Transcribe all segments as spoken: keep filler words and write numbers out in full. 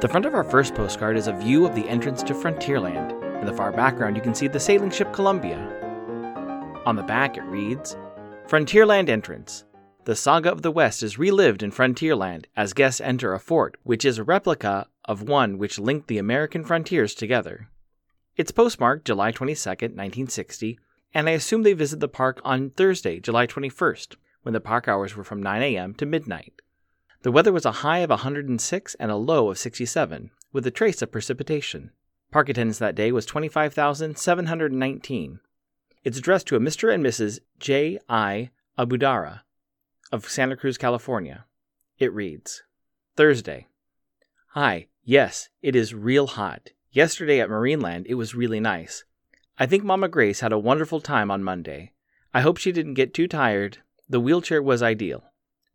The front of our first postcard is a view of the entrance to Frontierland. In the far background, you can see the sailing ship Columbia. On the back, it reads, Frontierland Entrance. The saga of the West is relived in Frontierland as guests enter a fort, which is a replica of one which linked the American frontiers together. It's postmarked July twenty-second, nineteen sixty, and I assume they visit the park on Thursday, July twenty-first, when the park hours were from nine a.m. to midnight. The weather was a high of one hundred six and a low of sixty-seven, with a trace of precipitation. Park attendance that day was twenty-five thousand seven hundred nineteen. It's addressed to a Mister and Missus J I Abudara of Santa Cruz, California. It reads, Thursday. Hi, yes, it is real hot. Yesterday at Marineland, it was really nice. I think Mama Grace had a wonderful time on Monday. I hope she didn't get too tired. The wheelchair was ideal.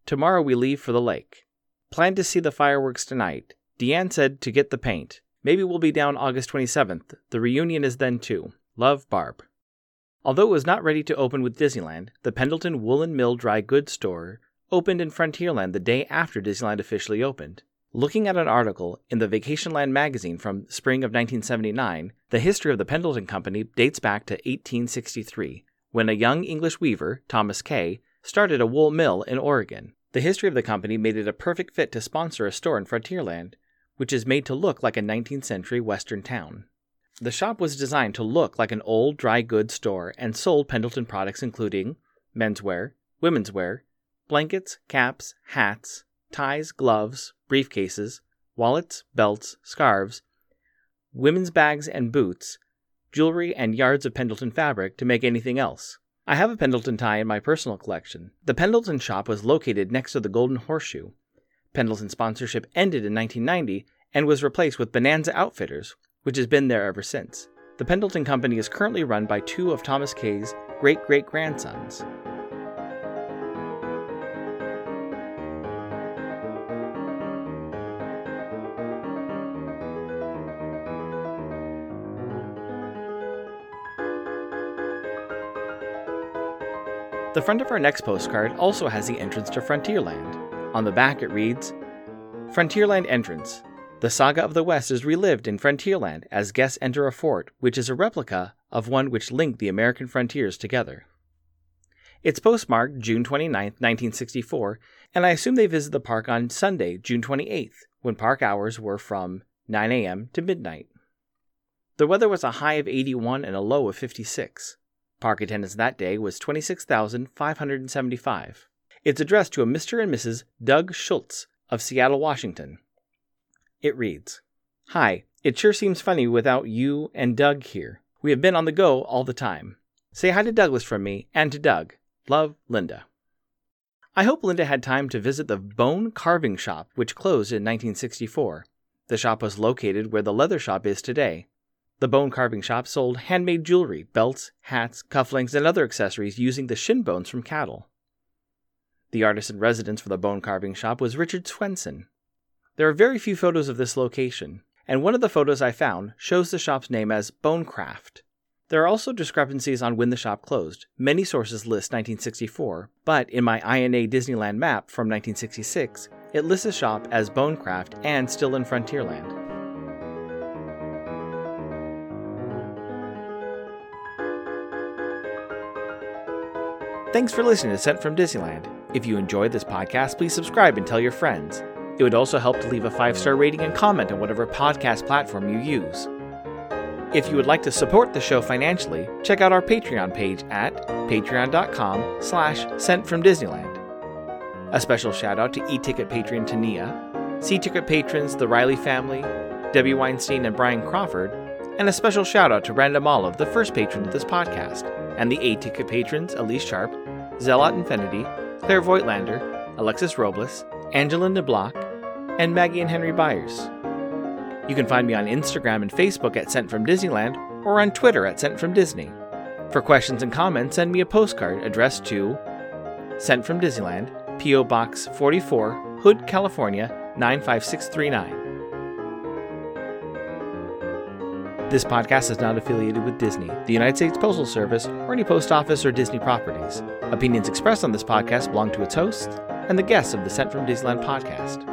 Tomorrow we leave for the lake. Planned to see the fireworks tonight. Deanne said to get the paint. Maybe we'll be down August twenty-seventh. The reunion is then too. Love, Barb. Although it was not ready to open with Disneyland, the Pendleton Woolen Mill dry goods store opened in Frontierland the day after Disneyland officially opened. Looking at an article in the Vacationland magazine from spring of nineteen seventy-nine, the history of the Pendleton Company dates back to eighteen sixty-three, when a young English weaver, Thomas Kay, started a wool mill in Oregon. The history of the company made it a perfect fit to sponsor a store in Frontierland, which is made to look like a nineteenth century western town. The shop was designed to look like an old dry goods store and sold Pendleton products including menswear, womenswear, blankets, caps, hats, ties, gloves, briefcases, wallets, belts, scarves, women's bags and boots, jewelry, and yards of Pendleton fabric to make anything else. I have a Pendleton tie in my personal collection. The Pendleton shop was located next to the Golden Horseshoe. Pendleton sponsorship ended in nineteen ninety and was replaced with Bonanza Outfitters, which has been there ever since. The Pendleton Company is currently run by two of Thomas Kay's great-great-grandsons. The front of our next postcard also has the entrance to Frontierland. On the back it reads, Frontierland Entrance. The saga of the West is relived in Frontierland as guests enter a fort, which is a replica of one which linked the American frontiers together. It's postmarked June twenty-ninth, nineteen sixty-four, and I assume they visit the park on Sunday, June twenty-eighth, when park hours were from nine a.m. to midnight. The weather was a high of eighty-one and a low of fifty-six. Park attendance that day was twenty-six thousand five hundred seventy-five. It's addressed to a Mister and Missus Doug Schultz of Seattle, Washington. It reads, Hi, it sure seems funny without you and Doug here. We have been on the go all the time. Say hi to Douglas from me and to Doug. Love, Linda. I hope Linda had time to visit the Bone Carving Shop, which closed in nineteen sixty-four. The shop was located where the leather shop is today. The Bone Carving Shop sold handmade jewelry, belts, hats, cufflinks, and other accessories using the shin bones from cattle. The artist in residence for the Bone Carving Shop was Richard Swenson. There are very few photos of this location, and one of the photos I found shows the shop's name as Bonecraft. There are also discrepancies on when the shop closed. Many sources list nineteen sixty-four, but in my I N A Disneyland map from nineteen sixty-six, it lists the shop as Bonecraft and still in Frontierland. Thanks for listening to Sent from Disneyland. If you enjoyed this podcast, please subscribe and tell your friends. It would also help to leave a five-star rating and comment on whatever podcast platform you use. If you would like to support the show financially, check out our Patreon page at patreon.com slash sentfromdisneyland. A special shout-out to E-Ticket patron Tania, C-Ticket patrons the Riley Family, Debbie Weinstein and Brian Crawford, and a special shout-out to Random Olive, the first patron of this podcast, and the A-Ticket patrons Elise Sharp, Zellot Infinity, Claire Voigtlander, Alexis Robles, Angelina Block, and Maggie and Henry Byers. You can find me on Instagram and Facebook at Sent from Disneyland or on Twitter at Sent from Disney. For questions and comments, send me a postcard addressed to Sent from Disneyland, P O. Box forty-four, Hood, California, nine five six three nine. This podcast is not affiliated with Disney, the United States Postal Service, or any post office or Disney properties. Opinions expressed on this podcast belong to its hosts and the guests of the Sent from Disneyland podcast.